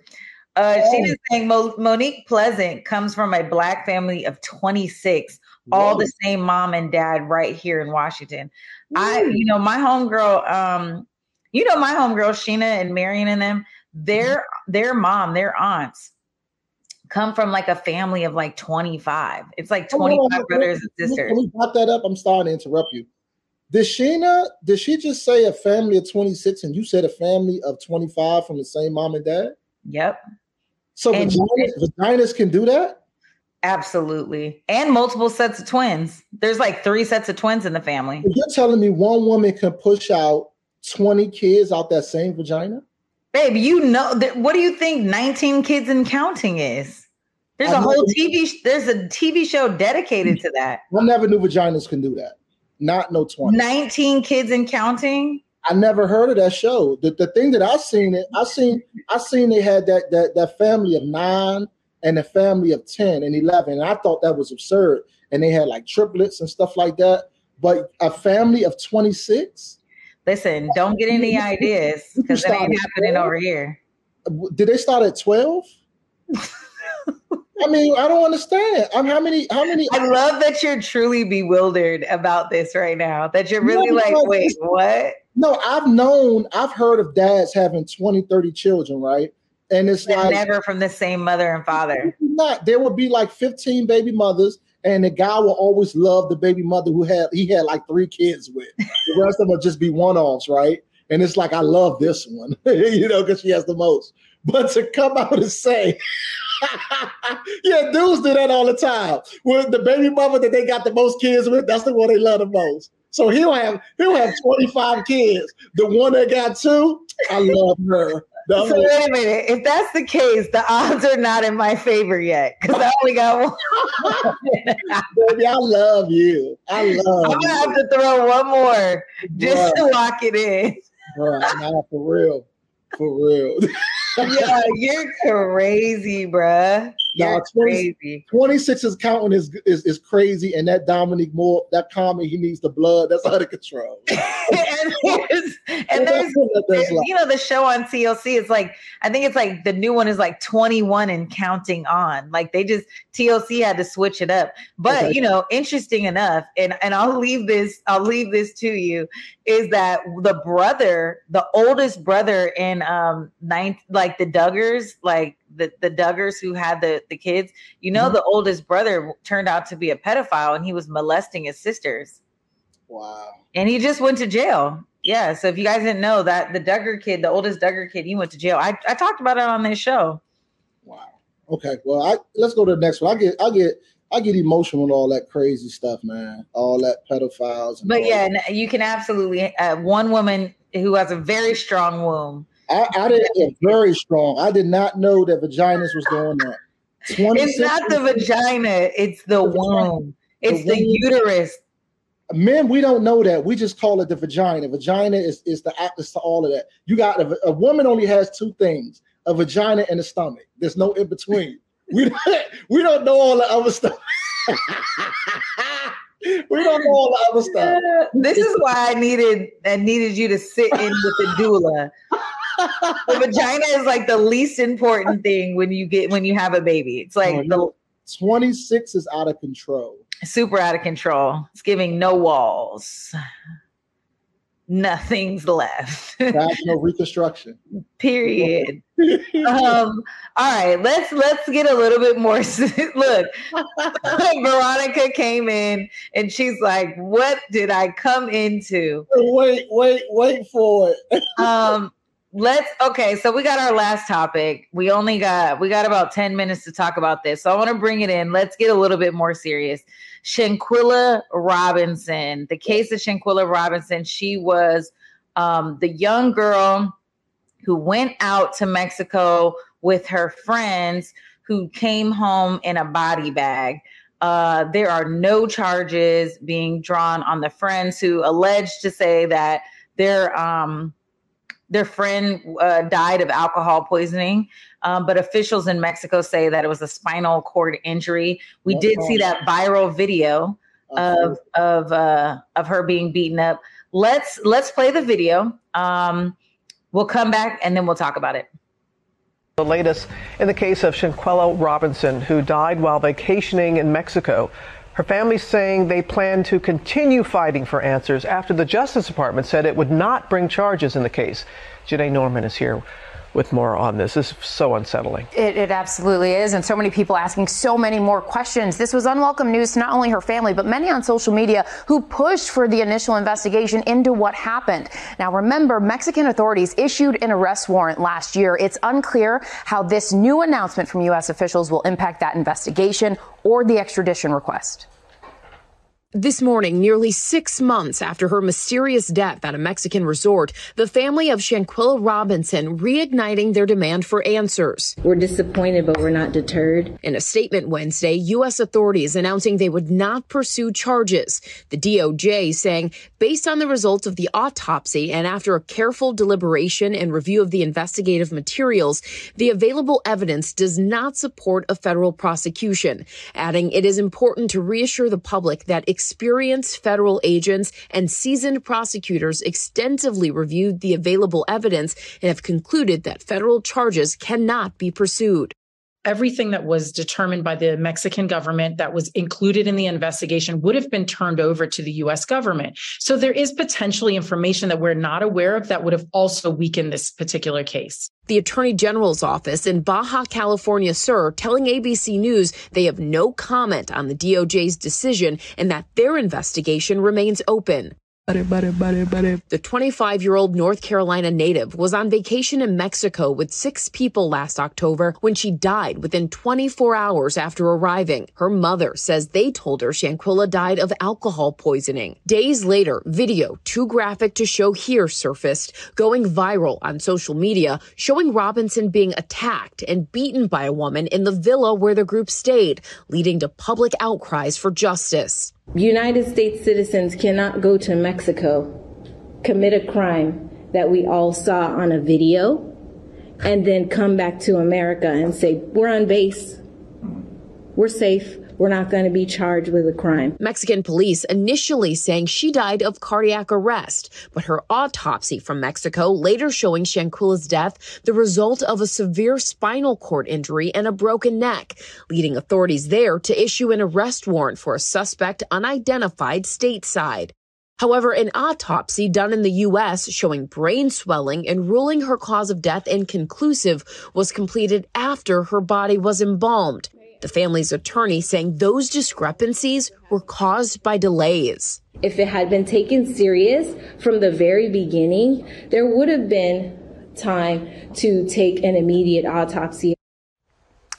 Sheena's saying Monique Pleasant comes from a Black family of 26, all the same mom and dad right here in Washington. My homegirl, Sheena and Marion and them, their aunts come from like a family of like 25. It's like 25 brothers and sisters. Can we pop that up? I'm starting to interrupt you. Did she just say a family of 26 and you said a family of 25 from the same mom and dad? Yep. So vaginas can do that? Absolutely. And multiple sets of twins. There's like 3 sets of twins in the family. You're telling me one woman can push out 20 kids out that same vagina? Babe, you know, what do you think 19 kids and counting is? There's a TV show dedicated to that. I never knew vaginas can do that. Not no 20. 19 kids and counting? I never heard of that show. The thing that I seen they had that family of 9 and a family of 10 and 11. And I thought that was absurd. And they had like triplets and stuff like that. But a family of 26? Listen, don't get any ideas because it ain't happening over here. Did they start at 12? I mean, I don't understand. How many? I love that you're truly bewildered about this right now. That you're really wait, what? No, I've heard of dads having 20, 30 children, right? And it's but like never from the same mother and father. Not there would be like 15 baby mothers, and the guy will always love the baby mother he had like 3 kids with. The rest of them would just be one-offs, right? And it's like I love this one, you know, because she has the most. But to come out and say, yeah, dudes do that all the time. Well, the baby mother that they got the most kids with, that's the one they love the most. So he'll have 25 kids. The one that got 2, I love her. So wait a minute. If that's the case, the odds are not in my favor yet because I only got 1. Baby, I love you. I'm gonna have to throw 1 more just to lock it in. Bro, nah, for real. Yeah, you're crazy, bruh. You're crazy. 26 is counting is crazy, and that Dominique Moore, that comment, he needs the blood. That's out of control. and there's you know, the show on TLC is like, I think it's like the new one is like 21 and counting on. Like they just TLC had to switch it up. But okay. You know, interesting enough, and I'll leave this to you, is that the oldest brother in ninth, like the Duggars, like the Duggars who had the kids, you know, the oldest brother turned out to be a pedophile and he was molesting his sisters. Wow. And he just went to jail. Yeah. So if you guys didn't know that, the Duggar kid, the oldest Duggar kid, he went to jail. I talked about it on this show. Wow. Okay. Well, let's go to the next one. I get emotional with all that crazy stuff, man. All that pedophiles. And but yeah, that. You can absolutely. One woman who has a very strong womb. I didn't very strong. I did not know that vaginas was doing that. It's not the vagina. It's the womb. It's the uterus. Men, we don't know that. We just call it the vagina. Vagina is the atlas to all of that. You got a woman only has two things: a vagina and a stomach. There's no in between. We don't know all the other stuff. We don't know all the other stuff. Yeah, this is why I needed you to sit in with the doula. The vagina is like the least important thing when you have a baby. It's like the 26 is out of control. Super out of control. It's giving no walls. Nothing's left. National reconstruction. Period. All right, let's get a little bit more. Look, Veronica came in and she's like, "What did I come into?" Wait for it. So we got our last topic. We got about 10 minutes to talk about this. So I want to bring it in. Let's get a little bit more serious. Shanquella Robinson, the case of Shanquella Robinson. She was the young girl who went out to Mexico with her friends who came home in a body bag. There are no charges being drawn on the friends who alleged to say that their friend died of alcohol poisoning, but officials in Mexico say that it was a spinal cord injury. We did see that viral video of her being beaten up. Let's play the video. We'll come back and then we'll talk about it. The latest in the case of Shanquella Robinson, who died while vacationing in Mexico. Her family's saying they plan to continue fighting for answers after the Justice Department said it would not bring charges in the case. Janae Norman is here with more on this. This is so unsettling. It absolutely is. And so many people asking so many more questions. This was unwelcome news to not only her family, but many on social media who pushed for the initial investigation into what happened. Now, remember, Mexican authorities issued an arrest warrant last year. It's unclear how this new announcement from U.S. officials will impact that investigation or the extradition request. This morning, nearly 6 months after her mysterious death at a Mexican resort, the family of Shanquella Robinson reigniting their demand for answers. We're disappointed, but we're not deterred. In a statement Wednesday, U.S. authorities announcing they would not pursue charges. The DOJ saying, based on the results of the autopsy and after a careful deliberation and review of the investigative materials, the available evidence does not support a federal prosecution, adding it is important to reassure the public that experienced federal agents and seasoned prosecutors extensively reviewed the available evidence and have concluded that federal charges cannot be pursued. Everything that was determined by the Mexican government that was included in the investigation would have been turned over to the U.S. government. So there is potentially information that we're not aware of that would have also weakened this particular case. The Attorney General's office in Baja California Sur telling ABC News they have no comment on the DOJ's decision and that their investigation remains open. The 25-year-old North Carolina native was on vacation in Mexico with 6 people last October when she died within 24 hours after arriving. Her mother says they told her Shanquella died of alcohol poisoning. Days later, video too graphic to show here surfaced, going viral on social media, showing Robinson being attacked and beaten by a woman in the villa where the group stayed, leading to public outcries for justice. United States citizens cannot go to Mexico, commit a crime that we all saw on a video, and then come back to America and say, we're on base, we're safe. We're not going to be charged with a crime. Mexican police initially saying she died of cardiac arrest, but her autopsy from Mexico later showing Shanquella's death the result of a severe spinal cord injury and a broken neck, leading authorities there to issue an arrest warrant for a suspect unidentified stateside. However, an autopsy done in the U.S. showing brain swelling and ruling her cause of death inconclusive was completed after her body was embalmed. the family's attorney saying those discrepancies were caused by delays. If it had been taken serious from the very beginning, there would have been time to take an immediate autopsy.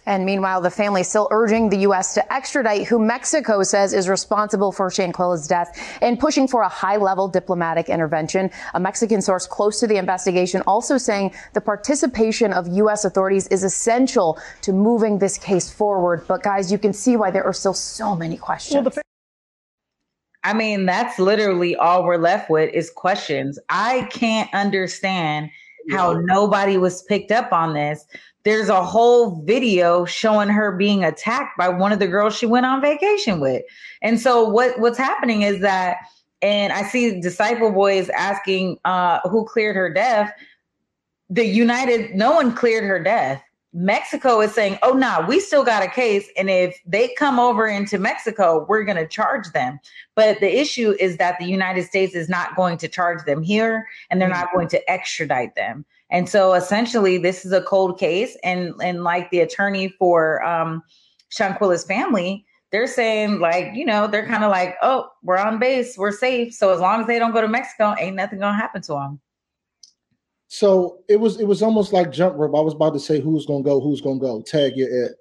And meanwhile, the family is still urging the U.S. to extradite who Mexico says is responsible for Shanquella's death and pushing for a high-level diplomatic intervention. A Mexican source close to the investigation also saying the participation of U.S. authorities is essential to moving this case forward. But, guys, you can see why there are still so many questions. Well, I mean, that's literally all we're left with is questions. I can't understand how nobody was picked up on this. There's a whole video showing her being attacked by one of the girls she went on vacation with. And so what's happening is that, and I see Disciple Boy is asking who cleared her death. No one cleared her death. Mexico is saying, oh, no, we still got a case. And if they come over into Mexico, we're going to charge them. But the issue is that the United States is not going to charge them here, and they're not going to extradite them. And so essentially, this is a cold case. And like the attorney for Shanquella's family, they're saying, like, you know, they're kind of like, oh, we're on base. We're safe. So as long as they don't go to Mexico, ain't nothing going to happen to them. So it was almost like jump rope. I was about to say, who's going to go? Tag, you're it.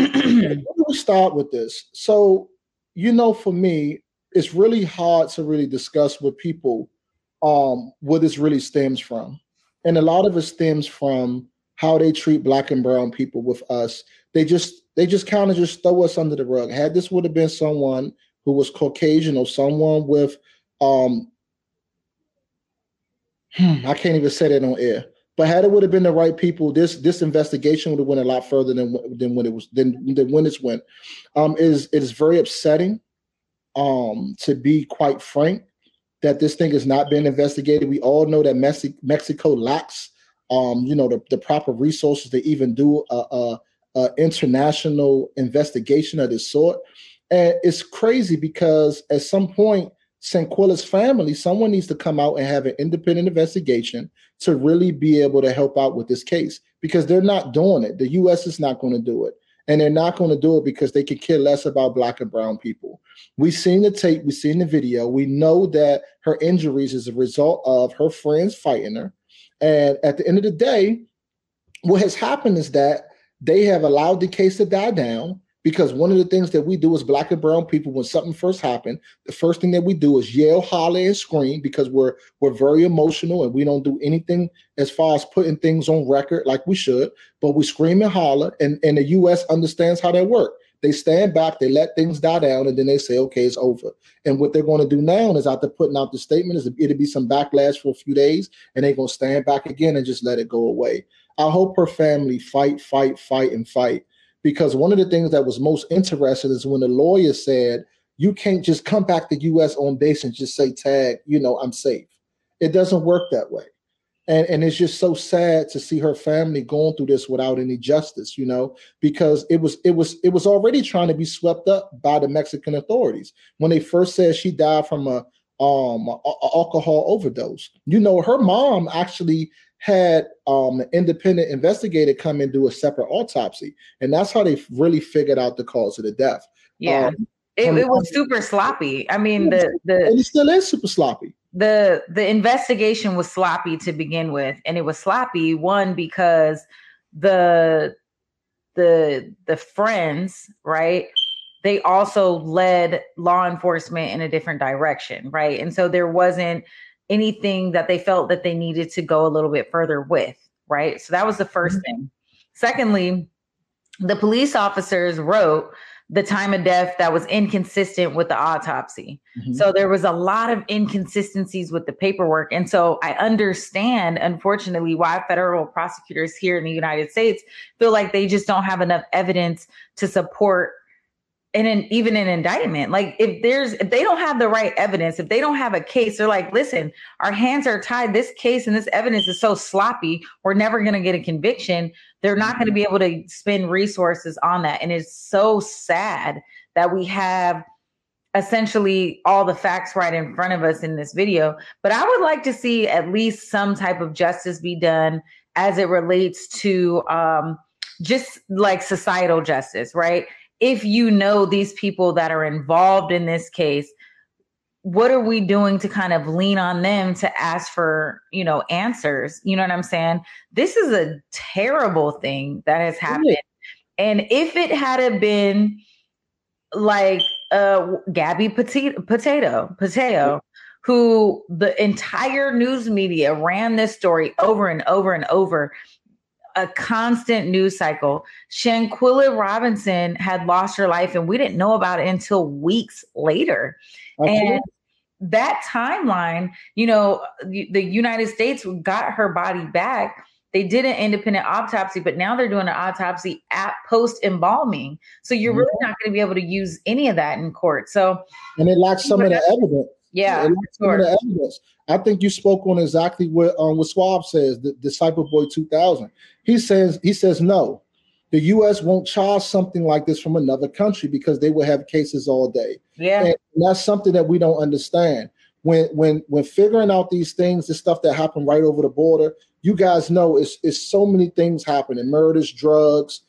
Let me start with this. So, you know, for me, it's really hard to really discuss with people where this really stems from. And a lot of it stems from how they treat black and brown people with us. They just kind of just throw us under the rug. Had this would have been someone who was Caucasian or someone with I can't even say that on air. But had it would have been the right people, this investigation would have went a lot further than when it went. It is very upsetting, to be quite frank, that this thing is not being investigated. We all know that Mexico lacks, the proper resources to even do a international investigation of this sort. And it's crazy because at some point, Shanquella's family, someone needs to come out and have an independent investigation to really be able to help out with this case, because they're not doing it. The U.S. is not going to do it, and they're not going to do it because they could care less about black and brown people. We've seen the tape. We've seen the video. We know that her injuries is a result of her friends fighting her. And at the end of the day, what has happened is that they have allowed the case to die down. Because one of the things that we do as black and brown people, when something first happened, the first thing that we do is yell, holler, and scream, because we're very emotional and we don't do anything as far as putting things on record like we should. But we scream and holler, and the U.S. understands how that works. They stand back, they let things die down, and then they say, okay, it's over. And what they're going to do now is, after putting out the statement, is it'll be some backlash for a few days, and they're going to stand back again and just let it go away. I hope her family fight. Because one of the things that was most interesting is when the lawyer said, you can't just come back to U.S. on base and just say, tag, I'm safe. It doesn't work that way. And it's just so sad to see her family going through this without any justice, because it was already trying to be swept up by the Mexican authorities. When they first said she died from a alcohol overdose, her mom actually had an independent investigator come and do a separate autopsy. And that's how they really figured out the cause of the death. Yeah, it was super sloppy. I mean, it still is super sloppy. The investigation was sloppy to begin with. And it was sloppy, one, because the friends, right, they also led law enforcement in a different direction, right? And so there wasn't anything that they felt that they needed to go a little bit further with, right? So that was the first thing. Secondly, the police officers wrote the time of death that was inconsistent with the autopsy. Mm-hmm. So there was a lot of inconsistencies with the paperwork. And so I understand, unfortunately, why federal prosecutors here in the United States feel like they just don't have enough evidence to support even an indictment. Like if they don't have the right evidence, if they don't have a case, they're like, listen, our hands are tied. This case and this evidence is so sloppy. We're never going to get a conviction. They're not going to be able to spend resources on that. And it's so sad that we have essentially all the facts right in front of us in this video. But I would like to see at least some type of justice be done as it relates to just like societal justice, right? if you know these people that are involved in this case, what are we doing to kind of lean on them to ask for, you know, answers? You know what I'm saying? This is a terrible thing that has happened. Really? And if it had been like Gabby Potato, who the entire news media ran this story over and over and over, a constant news cycle. Shanquella Robinson had lost her life and we didn't know about it until weeks later. Okay. And that timeline, you know, the United States got her body back. They did an independent autopsy, but now they're doing an autopsy at post-embalming. So you're really not going to be able to use any of that in court. So, and it lacks some of the evidence. Yeah, sure. I think you spoke on exactly what Swab says, the Disciple Boy 2000. He says no, the U.S. won't charge something like this from another country because they will have cases all day. Yeah, and that's something that we don't understand. When figuring out these things, the stuff that happened right over the border, you guys know it's so many things happening: murders, drugs,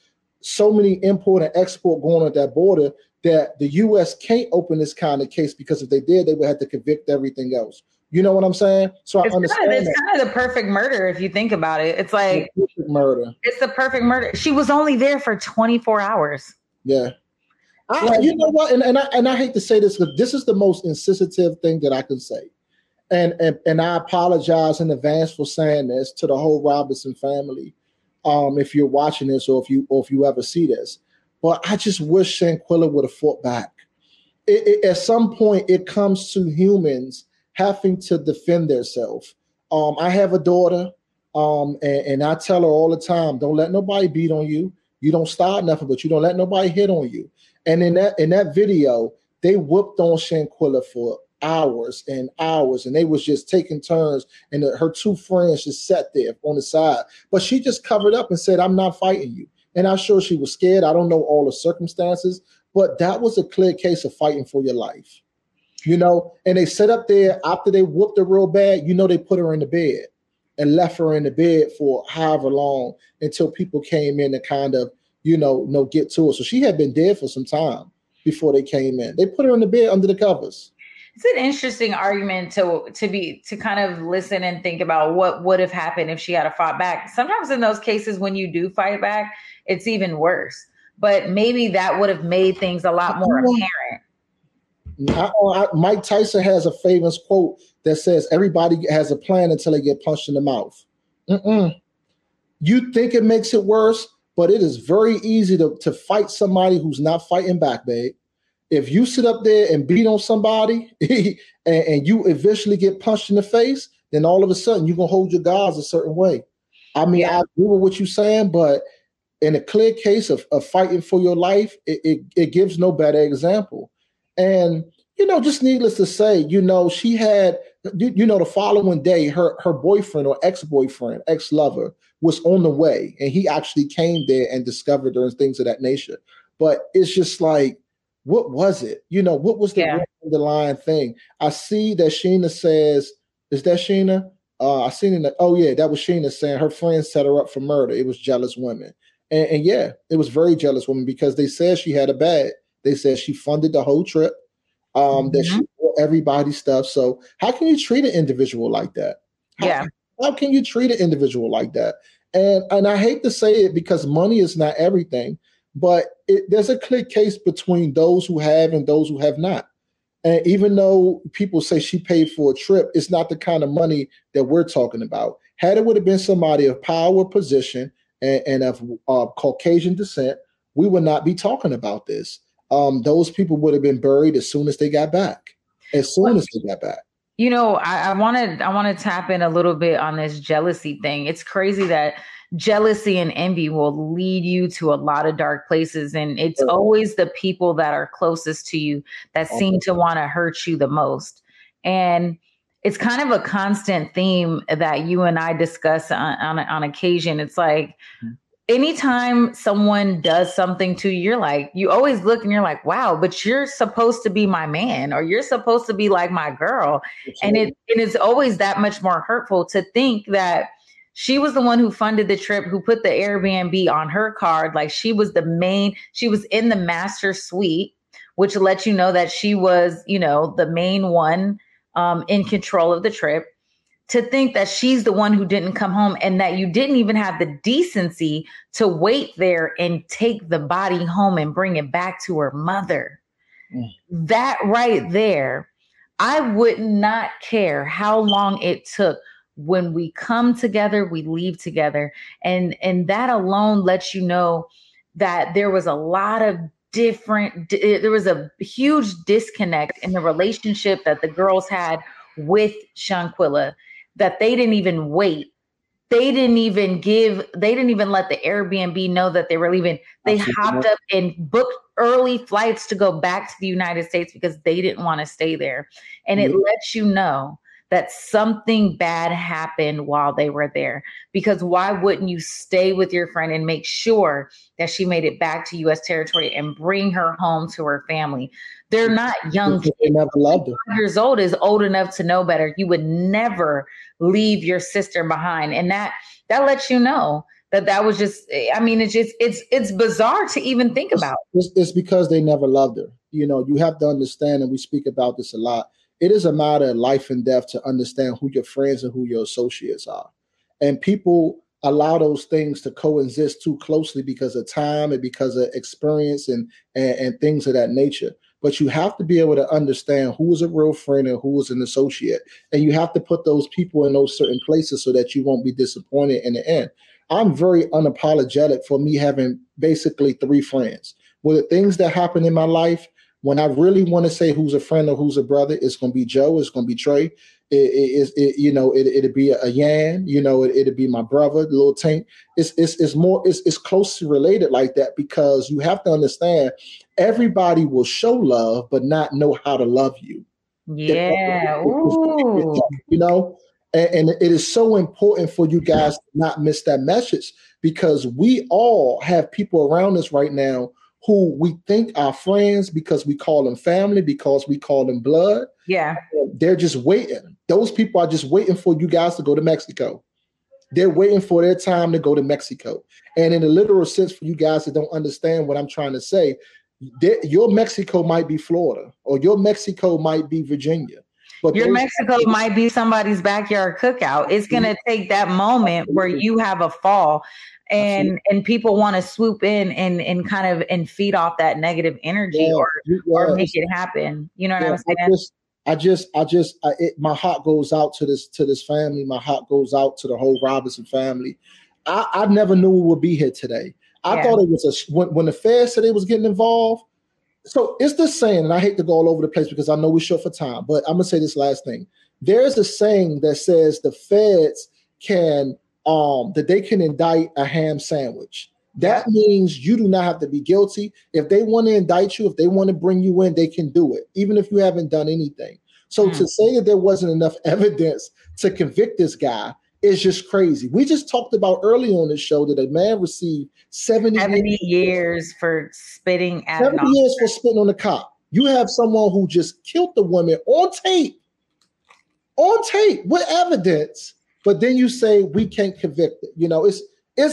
so many import and export going on at that border, that the U.S. can't open this kind of case because if they did, they would have to convict everything else. You know what I'm saying? So I understand. It's kind of the perfect murder if you think about it. It's like murder. It's the perfect murder. She was only there for 24 hours. Yeah. You know what? And I hate to say this, but this is the most insensitive thing that I can say. And I apologize in advance for saying this to the whole Robinson family. If you're watching this or if you ever see this. But I just wish Shanquella would have fought back. At some point, it comes to humans having to defend themselves. I have a daughter, and I tell her all the time, don't let nobody beat on you. You don't start nothing, but you don't let nobody hit on you. And in that video, they whooped on Shanquella for hours and hours, and they was just taking turns, and her two friends just sat there on the side. But she just covered up and said, I'm not fighting you. And I'm sure she was scared. I don't know all the circumstances, but that was a clear case of fighting for your life, you know? And they sat up there after they whooped her real bad, you know, they put her in the bed and left her in the bed for however long until people came in to kind of, you know, get to her. So she had been dead for some time before they came in. They put her in the bed under the covers. It's an interesting argument to kind of listen and think about what would have happened if she had a fought back. Sometimes in those cases, when you do fight back, it's even worse. But maybe that would have made things a lot more apparent. Mike Tyson has a famous quote that says, everybody has a plan until they get punched in the mouth. You think it makes it worse, but it is very easy to fight somebody who's not fighting back, babe. If you sit up there and beat on somebody and you eventually get punched in the face, then all of a sudden you're going to hold your guards a certain way. I mean, yeah. I agree with what you're saying, but in a clear case of fighting for your life, it gives no better example. And, you know, just needless to say, you know, she had, you know, the following day, her boyfriend or ex-boyfriend, ex-lover was on the way, and he actually came there and discovered her and things of that nature. But it's just like, what was it? You know, what was the underlying thing? I see that Sheena says, is that Sheena? I seen in the, oh yeah, that was Sheena saying her friends set her up for murder. It was jealous women. And yeah, it was very jealous women because they said she had a bag. They said she funded the whole trip, that she bought everybody's stuff. So how can you treat an individual like that? How can you treat an individual like that? And I hate to say it because money is not everything. But there's a clear case between those who have and those who have not. And even though people say she paid for a trip, it's not the kind of money that we're talking about. Had it would have been somebody of power, position, and of Caucasian descent, we would not be talking about this. Those people would have been buried as soon as they got back. You know, I want to tap in a little bit on this jealousy thing. It's crazy that jealousy and envy will lead you to a lot of dark places. And it's always the people that are closest to you that seem to want to hurt you the most. And it's kind of a constant theme that you and I discuss on occasion. It's like anytime someone does something to you, you're like, you always look and you're like, wow, but you're supposed to be my man or you're supposed to be like my girl. And it's always that much more hurtful to think that She was the one who funded the trip, who put the Airbnb on her card. Like, she was the main, she was in the master suite, which lets you know that she was, you know, the main one in control of the trip. To think that she's the one who didn't come home and that you didn't even have the decency to wait there and take the body home and bring it back to her mother. That right there, I would not care how long it took. When we come together, we leave together. And that alone lets you know that there was a lot of different, there was a huge disconnect in the relationship that the girls had with Shanquella, that they didn't even wait. They didn't even give, they didn't even let the Airbnb know that they were leaving. They hopped up and booked early flights to go back to the United States because they didn't want to stay there. And it lets you know that something bad happened while they were there. Because why wouldn't you stay with your friend and make sure that she made it back to U.S. territory and bring her home to her family? They're not young kids. 5 years old is old enough to know better. You would never leave your sister behind. And that lets you know that that was just, I mean, it's just, it's bizarre to even think about. It's because they never loved her. You know, you have to understand, and we speak about this a lot, it is a matter of life and death to understand who your friends and who your associates are. And people allow those things to coexist too closely because of time and because of experience and things of that nature. But you have to be able to understand who is a real friend and who is an associate. And you have to put those people in those certain places so that you won't be disappointed in the end. I'm very unapologetic for me having basically three friends. Well, the things that happen in my life, when I really want to say who's a friend or who's a brother, it's going to be Joe, it's going to be Trey, it'll be a Yan, you know, it'll be my brother, Lil Tank. It's closely related like that because you have to understand everybody will show love but not know how to love you. Yeah, ooh. You know, and it is so important for you guys to not miss that message because we all have people around us right now who we think are friends because we call them family, because we call them blood. Yeah. They're just waiting. Those people are just waiting for you guys to go to Mexico. They're waiting for their time to go to Mexico. And in a literal sense, for you guys that don't understand what I'm trying to say, your Mexico might be Florida, or your Mexico might be Virginia. But your Mexico might be somebody's backyard cookout. It's going to take that moment where you have a fall and people want to swoop in and kind of feed off that negative energy or make it happen. You know what I'm saying? My heart goes out to this family. My heart goes out to the whole Robinson family. I never knew we would be here today. I thought it was when the Fed said they was getting involved. So it's the saying, and I hate to go all over the place because I know we're short for time, but I'm going to say this last thing. There's a saying that says the feds can, that they can indict a ham sandwich. That means you do not have to be guilty. If they want to indict you, if they want to bring you in, they can do it, even if you haven't done anything. So to say that there wasn't enough evidence to convict this guy is just crazy. We just talked about early on the show that a man received 70 years for spitting at 70 years for spitting on the cop. You have someone who just killed the woman on tape with evidence, but then you say we can't convict it. You know, it's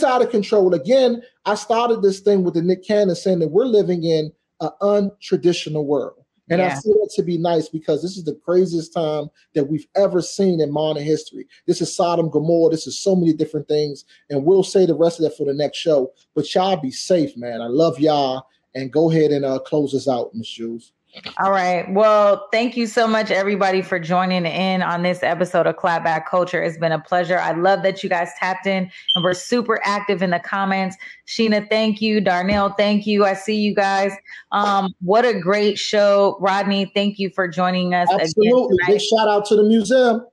out of control. Again, I started this thing with the Nick Cannon saying that we're living in an untraditional world. And I see that to be nice because this is the craziest time that we've ever seen in modern history. This is Sodom, Gomorrah. This is so many different things. And we'll say the rest of that for the next show. But y'all be safe, man. I love y'all. And go ahead and close us out, Ms. Jules. All right. Well, thank you so much, everybody, for joining in on this episode of Clapback Culture. It's been a pleasure. I love that you guys tapped in and we're super active in the comments. Sheena, thank you. Darnell, thank you. I see you guys. What a great show. Rodney, thank you for joining us. Absolutely. Big shout out to the museum.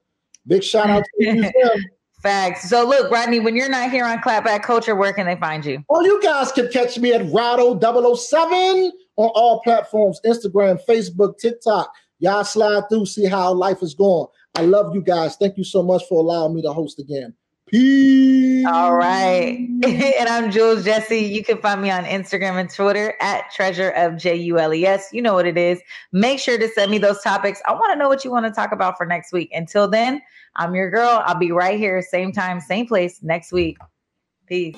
Facts. So look, Rodney, when you're not here on Clapback Culture, where can they find you? Well, you guys can catch me at Rado 007. On all platforms, Instagram, Facebook, TikTok. Y'all slide through, see how life is going. I love you guys. Thank you so much for allowing me to host again. Peace. All right. And I'm Jules Jesse. You can find me on Instagram and Twitter at Treasure of Jules. You know what it is. Make sure to send me those topics. I want to know what you want to talk about for next week. Until then, I'm your girl. I'll be right here, same time, same place next week. Peace.